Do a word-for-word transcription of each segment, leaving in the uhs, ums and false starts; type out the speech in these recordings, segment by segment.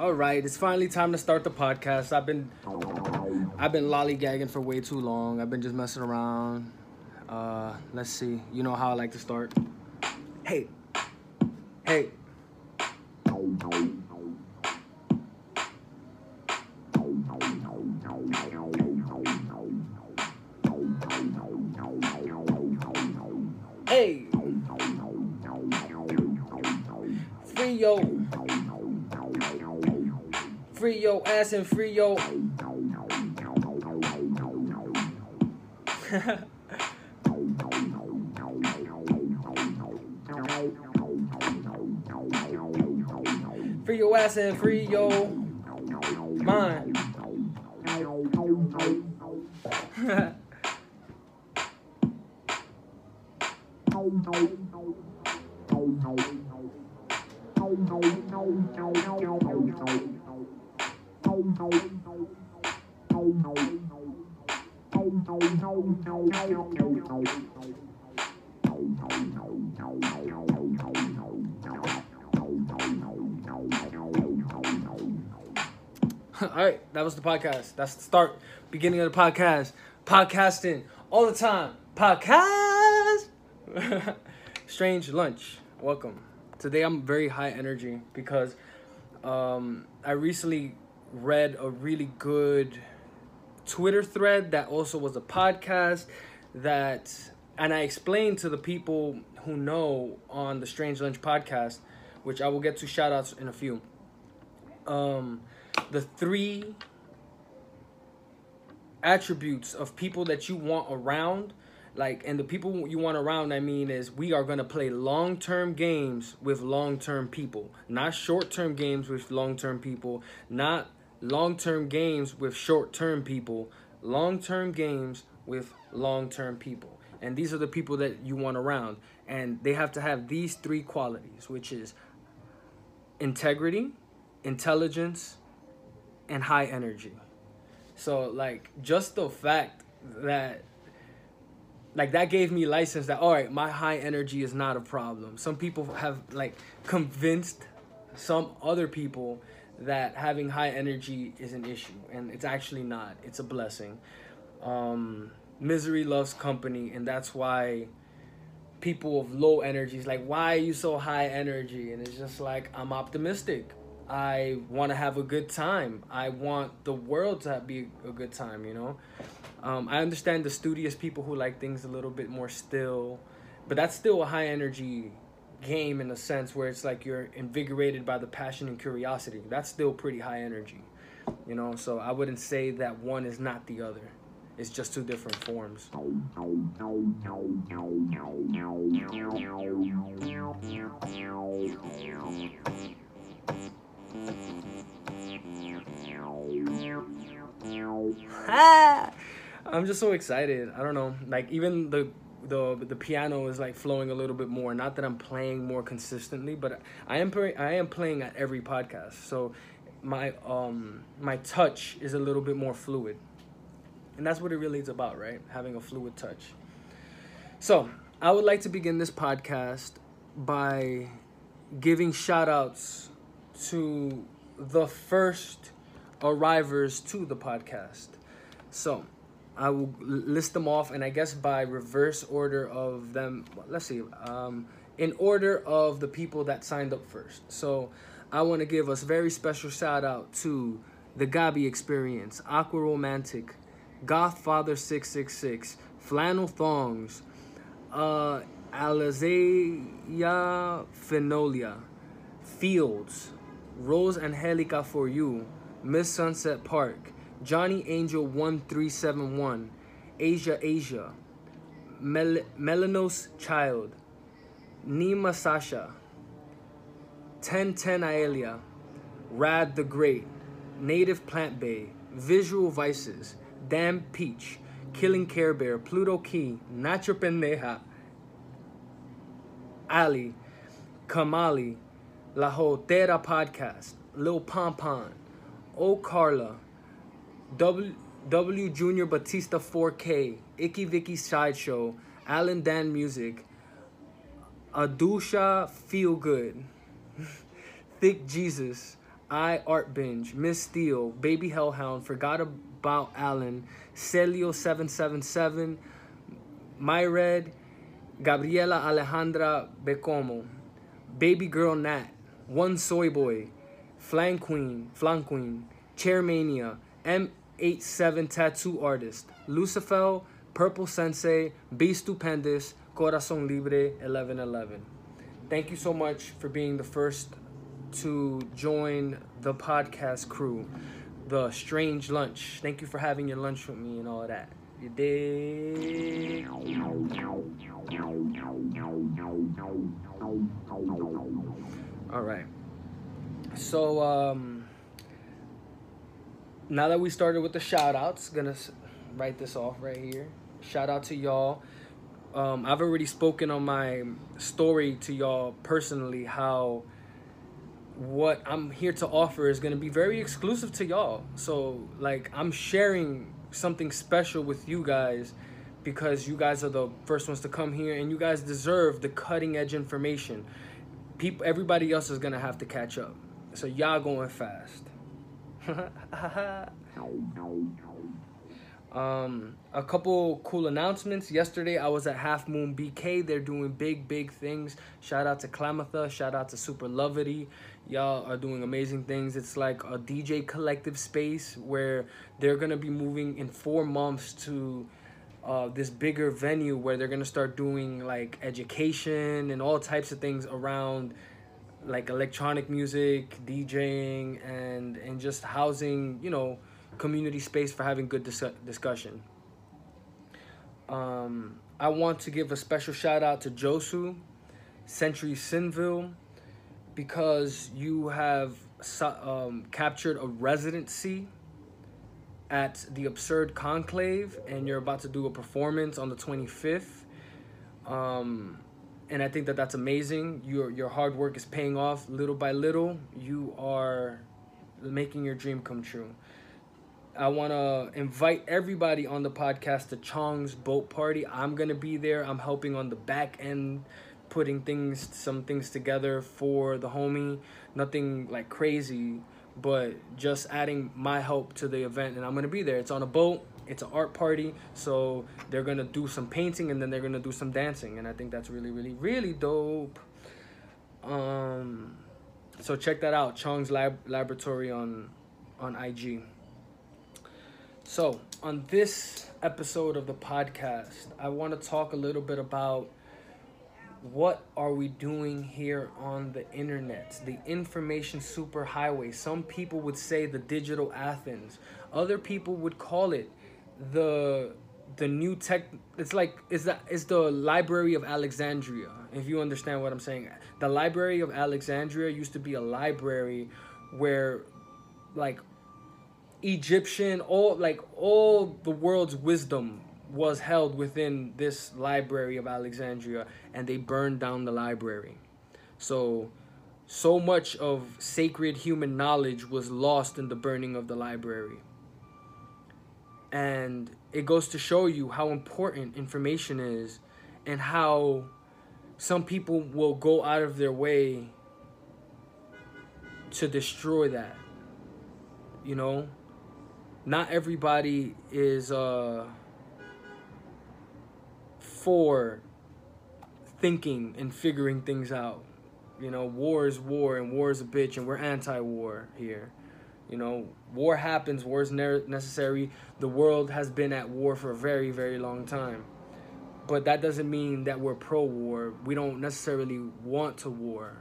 All right, it's finally time to start the podcast. I've been, I've been lollygagging for way too long. I've been just messing around. Uh, let's see. You know how I like to start. Hey, hey. Hey. Free yo. Free yo ass and free yo. Free your ass and free your mind. All right, that was the podcast. That's the start, beginning of the podcast. Podcasting all the time. Podcast. Strange Lunch. Welcome. Today I'm very high energy because um, I recently read a really good Twitter thread that also was a podcast that, and I explained to the people who know on the Strange Lunch podcast, which I will get to shout outs in a few. Um... The three attributes of people that you want around, like, and the people you want around, I mean, is we are going to play long-term games with long-term people, not short-term games with long-term people, not long-term games with short-term people, long-term games with long-term people. And these are the people that you want around. And they have to have these three qualities, which is integrity, intelligence, and high energy. So like just the fact that like that gave me license that, all right, my high energy is not a problem. Some people have like convinced some other people that having high energy is an issue, and it's actually not. It's a blessing. Um, misery loves company, and that's why people of low energy is like, why are you so high energy? And it's just like, I'm optimistic. I want to have a good time. I want the world to be a good time, you know? Um, I understand the studious people who like things a little bit more still, but that's still a high energy game in a sense where it's like you're invigorated by the passion and curiosity. That's still pretty high energy, you know? So I wouldn't say that one is not the other. It's just two different forms. Ah! I'm just so excited. I don't know. Like even the the the piano is like flowing a little bit more. Not that I'm playing more consistently, but I am play- I am playing at every podcast. So my um my touch is a little bit more fluid. And that's what it really is about, right? Having a fluid touch. So, I would like to begin this podcast by giving shout-outs to the first arrivers to the podcast. So I will list them off, and I guess by reverse order of them, let's see, um, in order of the people that signed up first. So I want to give us very special shout out to The Gabi Experience, Aqua Romantic, Gothfather six six six, Flannel Thongs, uh, Alizeia Fenolia, Fields, Rose Angelica For You, Miss Sunset Park, Johnny Angel one three seven one, Asia Asia, Mel- Melanos Child, Nima Sasha, ten ten Aelia, Rad the Great, Native Plant Bay, Visual Vices, Damn Peach, Killing Care Bear, Pluto Key, Nacho Pendeja, Ali, Kamali, La Jotera Podcast, Lil Pompon, O Carla, W, w Junior Batista four K, Icky Vicky Sideshow, Alan Dan Music, Adusha Feel Good, Thick Jesus, I Art Binge, Miss Steele, Baby Hellhound, Forgot About Alan, Celio seven seven seven, Myred, Gabriela Alejandra Becomo, Baby Girl Nat, One Soy Boy, Flan Queen, Flan Queen, Chairmania, M eighty-seven Tattoo Artist, Lucifel, Purple Sensei, Be Stupendous, Corazon Libre, eleven eleven. Thank you so much for being the first to join the podcast crew, the Strange Lunch. Thank you for having your lunch with me and all that. You dig? All right. So, um, now that we started with the shout outs, gonna write this off right here. Shout out to y'all. Um, I've already spoken on my story to y'all personally how what I'm here to offer is gonna be very exclusive to y'all. So, like, I'm sharing something special with you guys because you guys are the first ones to come here and you guys deserve the cutting edge information. People, everybody else is gonna have to catch up. So y'all going fast. Um, a couple cool announcements. Yesterday I was at Half Moon B K. They're doing big, big things. Shout out to Klamath. Shout out to Super Lovity. Y'all are doing amazing things. It's like a D J collective space where they're gonna be moving in four months to uh, this bigger venue where they're gonna start doing like education and all types of things around like electronic music, DJing, and and just housing, you know, community space for having good dis discussion. Um, I want to give a special shout out to Josu, Century Sinville, because you have um, captured a residency at the Absurd Conclave and you're about to do a performance on the twenty-fifth. Um, and I think that that's amazing. Your, your hard work is paying off little by little. You are making your dream come true. I want to invite everybody on the podcast to Chong's boat party. I'm going to be there. I'm helping on the back end, putting things, some things together for the homie. Nothing like crazy, but just adding my help to the event. And I'm going to be there. It's on a boat. It's an art party. So they're going to do some painting and then they're going to do some dancing. And I think that's really, really, really dope. Um, so check that out. Chong's Lab Laboratory on, on I G. So, on this episode of the podcast, I want to talk a little bit about what are we doing here on the internet, the information superhighway. Some people would say the digital Athens. Other people would call it the the new tech. It's like it's the, it's the Library of Alexandria, if you understand what I'm saying. The Library of Alexandria used to be a library where, like, Egyptian, all like all the world's wisdom was held within this Library of Alexandria, and they burned down the library. So, so much of sacred human knowledge was lost in the burning of the library. And it goes to show you how important information is and how some people will go out of their way to destroy that, you know? Not everybody is uh, for thinking and figuring things out. You know, war is war and war is a bitch and we're anti-war here. You know, war happens, war is ne necessary. The world has been at war for a very, very long time. But that doesn't mean that we're pro-war. We don't necessarily want to war,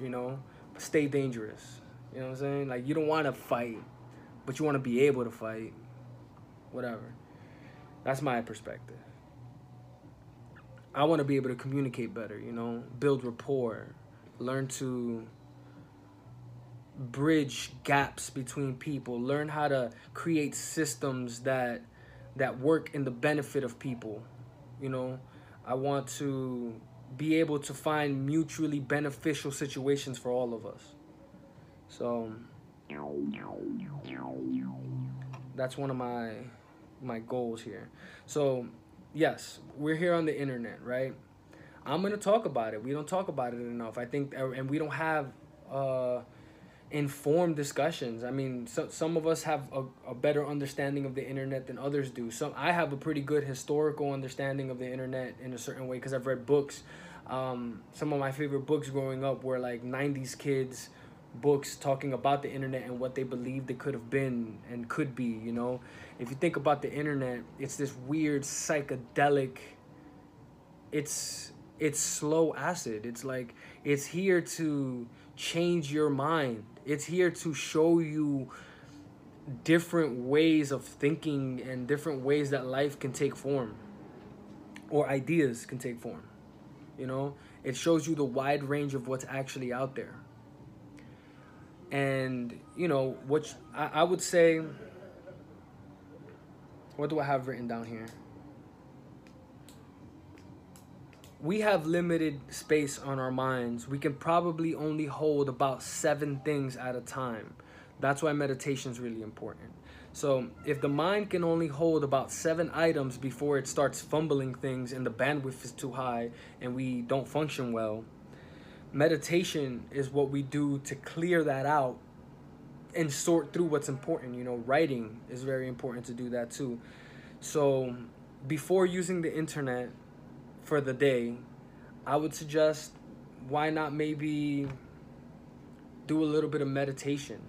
you know? Stay dangerous, you know what I'm saying? Like, you don't want to fight, but you want to be able to fight, whatever. That's my perspective. I want to be able to communicate better, you know, build rapport, learn to bridge gaps between people, learn how to create systems that that work in the benefit of people, you know. I want to be able to find mutually beneficial situations for all of us. So that's one of my my goals here. So yes, we're here on the internet, right? I'm gonna talk about it. We don't talk about it enough, I think, and we don't have uh informed discussions. I mean, so, some of us have a, a better understanding of the internet than others do. So I have a pretty good historical understanding of the internet in a certain way because I've read books. Um, some of my favorite books growing up were like nineties kids books talking about the internet and what they believed it could have been and could be, you know. If you think about the internet, it's this weird psychedelic, it's it's slow acid. It's like, it's here to change your mind. It's here to show you different ways of thinking and different ways that life can take form, or ideas can take form, you know. It shows you the wide range of what's actually out there. And, you know, what I, I would say, what do I have written down here? We have limited space on our minds. We can probably only hold about seven things at a time. That's why meditation is really important. So if the mind can only hold about seven items before it starts fumbling things and the bandwidth is too high and we don't function well, meditation is what we do to clear that out and sort through what's important. You know, writing is very important to do that too. So before using the internet for the day, I would suggest, why not maybe do a little bit of meditation,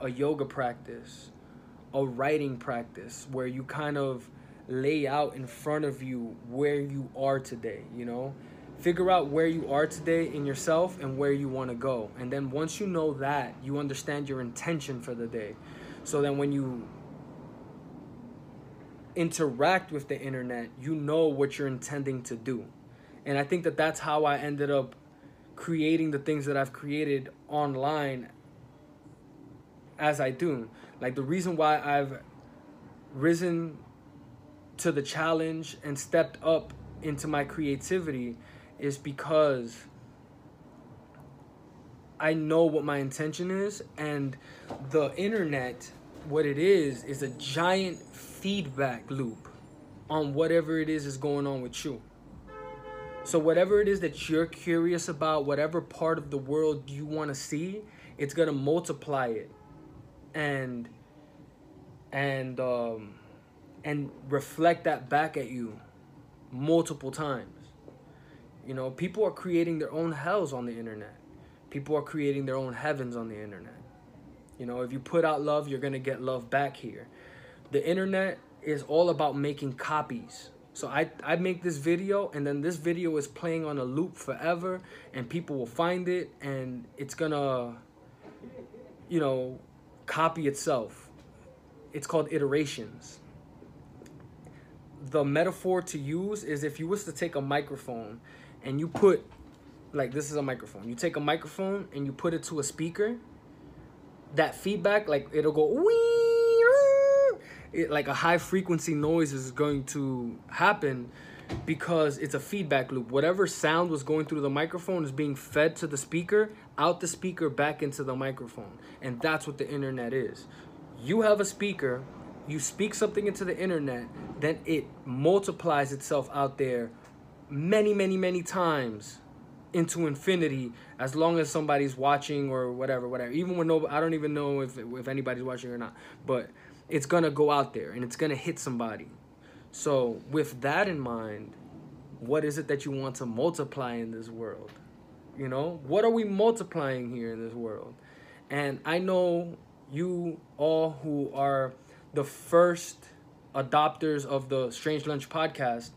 a yoga practice, a writing practice, where you kind of lay out in front of you where you are today, you know? Figure out where you are today in yourself and where you want to go. And then once you know that, you understand your intention for the day. So then when you interact with the internet, you know what you're intending to do. And I think that that's how I ended up creating the things that I've created online as I do. Like, the reason why I've risen to the challenge and stepped up into my creativity is because I know what my intention is. And the internet, what it is, is a giant feedback loop on whatever it is is going on with you. So whatever it is that you're curious about, whatever part of the world you want to see, it's going to multiply it and and um, and reflect that back at you multiple times. You know, people are creating their own hells on the internet. People are creating their own heavens on the internet. You know, if you put out love, you're gonna get love back here. The internet is all about making copies. So I, I make this video, and then this video is playing on a loop forever, and people will find it, and it's gonna, you know, copy itself. It's called iterations. The metaphor to use is, if you was to take a microphone and you put, like, this is a microphone. You take a microphone and you put it to a speaker, that feedback, like, it'll go wee, it, like a high frequency noise is going to happen because it's a feedback loop. Whatever sound was going through the microphone is being fed to the speaker, out the speaker, back into the microphone. And that's what the internet is. You have a speaker, you speak something into the internet, then it multiplies itself out there many, many, many times into infinity, as long as somebody's watching or whatever, whatever. Even when no, I don't even know if, if anybody's watching or not, but it's gonna go out there and it's gonna hit somebody. So with that in mind, what is it that you want to multiply in this world? You know, what are we multiplying here in this world? And I know you all who are the first adopters of the Strange Lunch podcast,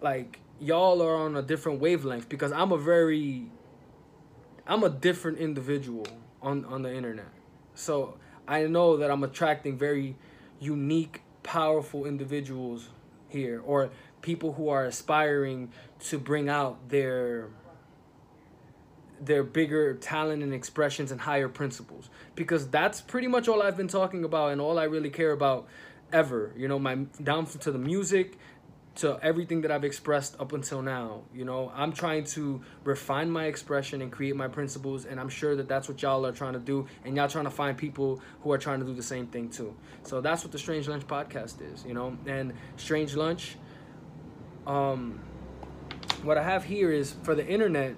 like, y'all are on a different wavelength, because I'm a very, I'm a different individual on, on the internet. So I know that I'm attracting very unique, powerful individuals here, or people who are aspiring to bring out their, their bigger talent and expressions and higher principles, because that's pretty much all I've been talking about and all I really care about ever, you know, my down to the music, to everything that I've expressed up until now. You know, I'm trying to refine my expression and create my principles, and I'm sure that that's what y'all are trying to do, and y'all trying to find people who are trying to do the same thing too. So that's what the Strange Lunch podcast is, you know. And Strange Lunch, um, what I have here is, for the internet,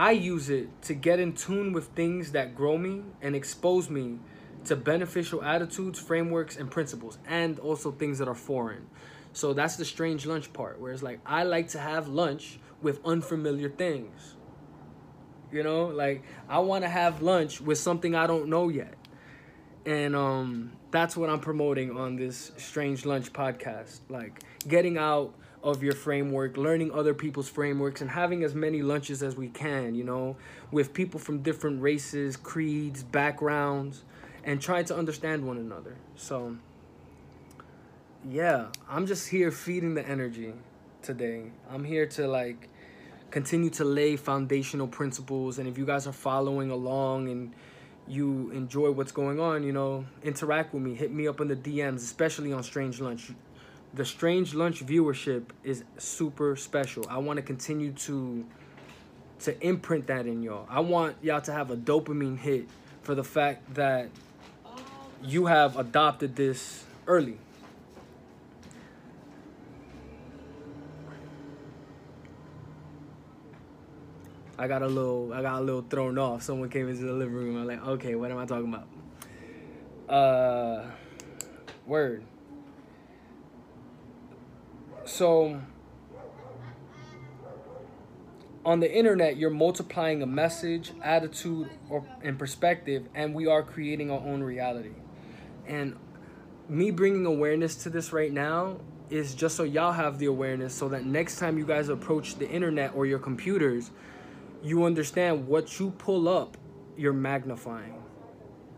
I use it to get in tune with things that grow me and expose me to beneficial attitudes, frameworks, and principles, and also things that are foreign. So that's the strange lunch part, where it's like, I like to have lunch with unfamiliar things. You know, like, I want to have lunch with something I don't know yet. And um, that's what I'm promoting on this Strange Lunch podcast. Like, getting out of your framework, learning other people's frameworks, and having as many lunches as we can, you know, with people from different races, creeds, backgrounds, and trying to understand one another. So, yeah, I'm just here feeding the energy today. I'm here to, like, continue to lay foundational principles. And if you guys are following along and you enjoy what's going on, you know, interact with me, hit me up on the D Ms, especially on Strange Lunch. The Strange Lunch viewership is super special. I want to continue to to imprint that in y'all. I want y'all to have a dopamine hit for the fact that you have adopted this early. I got a little, I got a little thrown off. Someone came into the living room. I'm like, okay, what am I talking about? Uh, word. So, on the internet, you're multiplying a message, attitude, or and perspective, and we are creating our own reality. And me bringing awareness to this right now is just so y'all have the awareness, so that next time you guys approach the internet or your computers, you understand what you pull up, you're magnifying.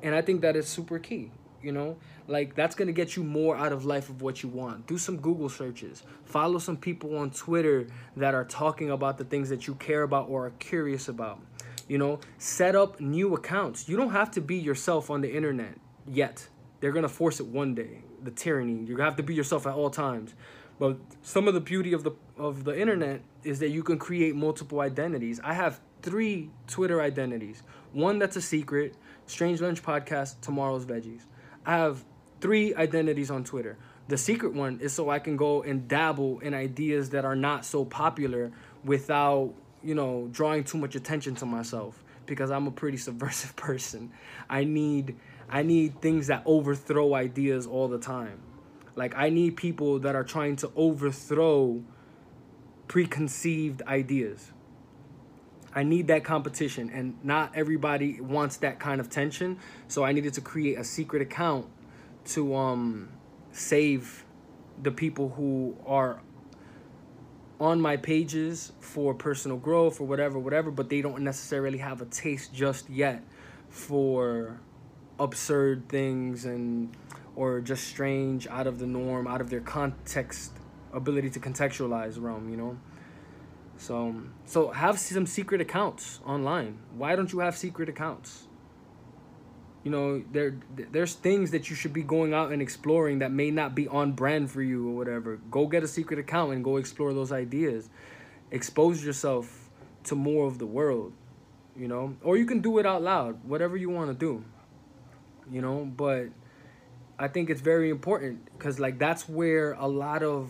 And I think that is super key, you know? Like, that's going to get you more out of life of what you want. Do some Google searches. Follow some people on Twitter that are talking about the things that you care about or are curious about. You know, set up new accounts. You don't have to be yourself on the internet yet. They're going to force it one day, the tyranny. You have to be yourself at all times. But some of the beauty of the of the internet is that you can create multiple identities. I have three Twitter identities. One that's a secret, Strange Lunch Podcast, Tomorrow's Veggies. I have three identities on Twitter. The secret one is so I can go and dabble in ideas that are not so popular without, you know, drawing too much attention to myself, because I'm a pretty subversive person. I need I need things that overthrow ideas all the time. Like, I need people that are trying to overthrow preconceived ideas. I need that competition, and not everybody wants that kind of tension. So I needed to create a secret account to um, save the people who are on my pages for personal growth or whatever, whatever, but they don't necessarily have a taste just yet for absurd things and... or just strange, out of the norm, out of their context, ability to contextualize realm, you know? So, so have some secret accounts online. Why don't you have secret accounts? You know, there there's things that you should be going out and exploring that may not be on brand for you or whatever. Go get a secret account and go explore those ideas. Expose yourself to more of the world, you know? Or you can do it out loud, whatever you want to do, you know? But... I think it's very important, because, like, that's where a lot of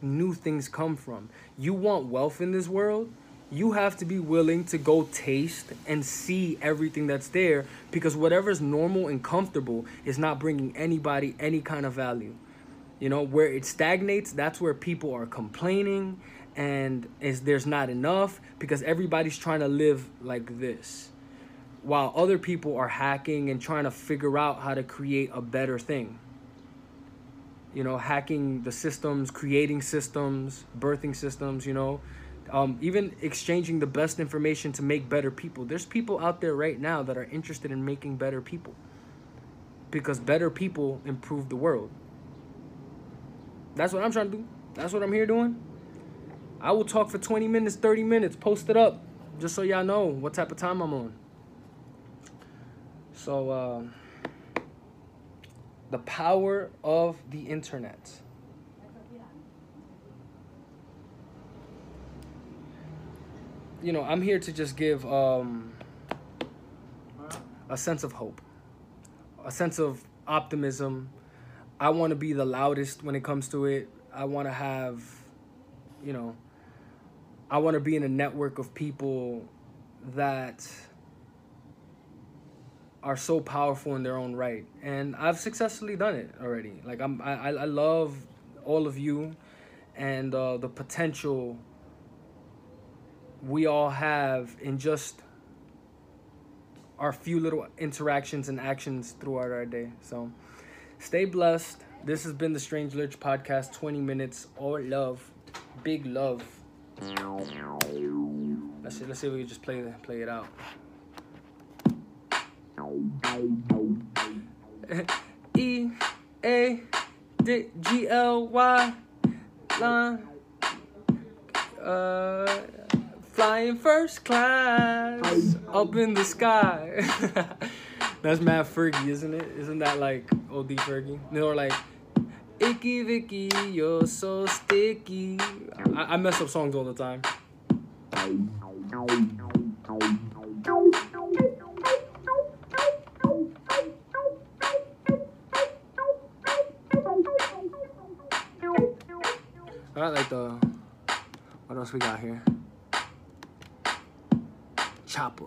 new things come from. You want wealth in this world, you have to be willing to go taste and see everything that's there, because whatever's normal and comfortable is not bringing anybody any kind of value. You know, where it stagnates, that's where people are complaining and is there's not enough, because everybody's trying to live like this, while other people are hacking and trying to figure out how to create a better thing. You know, hacking the systems, creating systems, birthing systems, you know, um, even exchanging the best information to make better people. There's people out there right now that are interested in making better people, because better people improve the world. That's what I'm trying to do. That's what I'm here doing. I will talk for twenty minutes, thirty minutes, post it up, just so y'all know what type of time I'm on. So, uh, the power of the internet. You know, I'm here to just give um, a sense of hope, a sense of optimism. I want to be the loudest when it comes to it. I want to have, you know, I want to be in a network of people that are so powerful in their own right, and I've successfully done it already. Like I'm, I, I love all of you, and uh, the potential we all have in just our few little interactions and actions throughout our day. So, stay blessed. This has been the Strange Lunch podcast. twenty minutes, all love, big love. Let's see, let's see if we can just play play it out. E A D G L Y, uh, flying first class up in the sky. That's mad Fergie, isn't it? Isn't that like O D Fergie? No, or like Icky Vicky, you're so sticky. I, I mess up songs all the time. I like the, what else we got here? Chopper.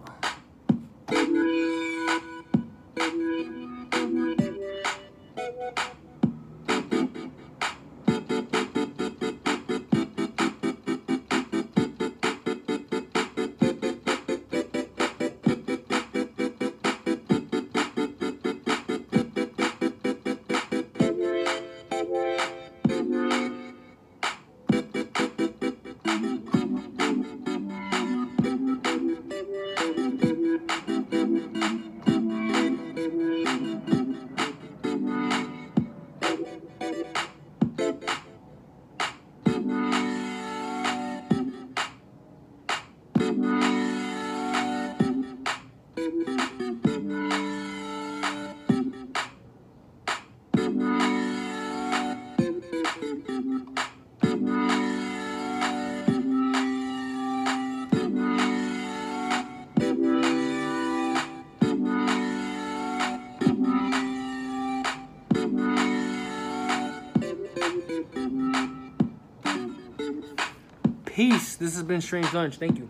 Peace. This has been Strange Lunch. Thank you.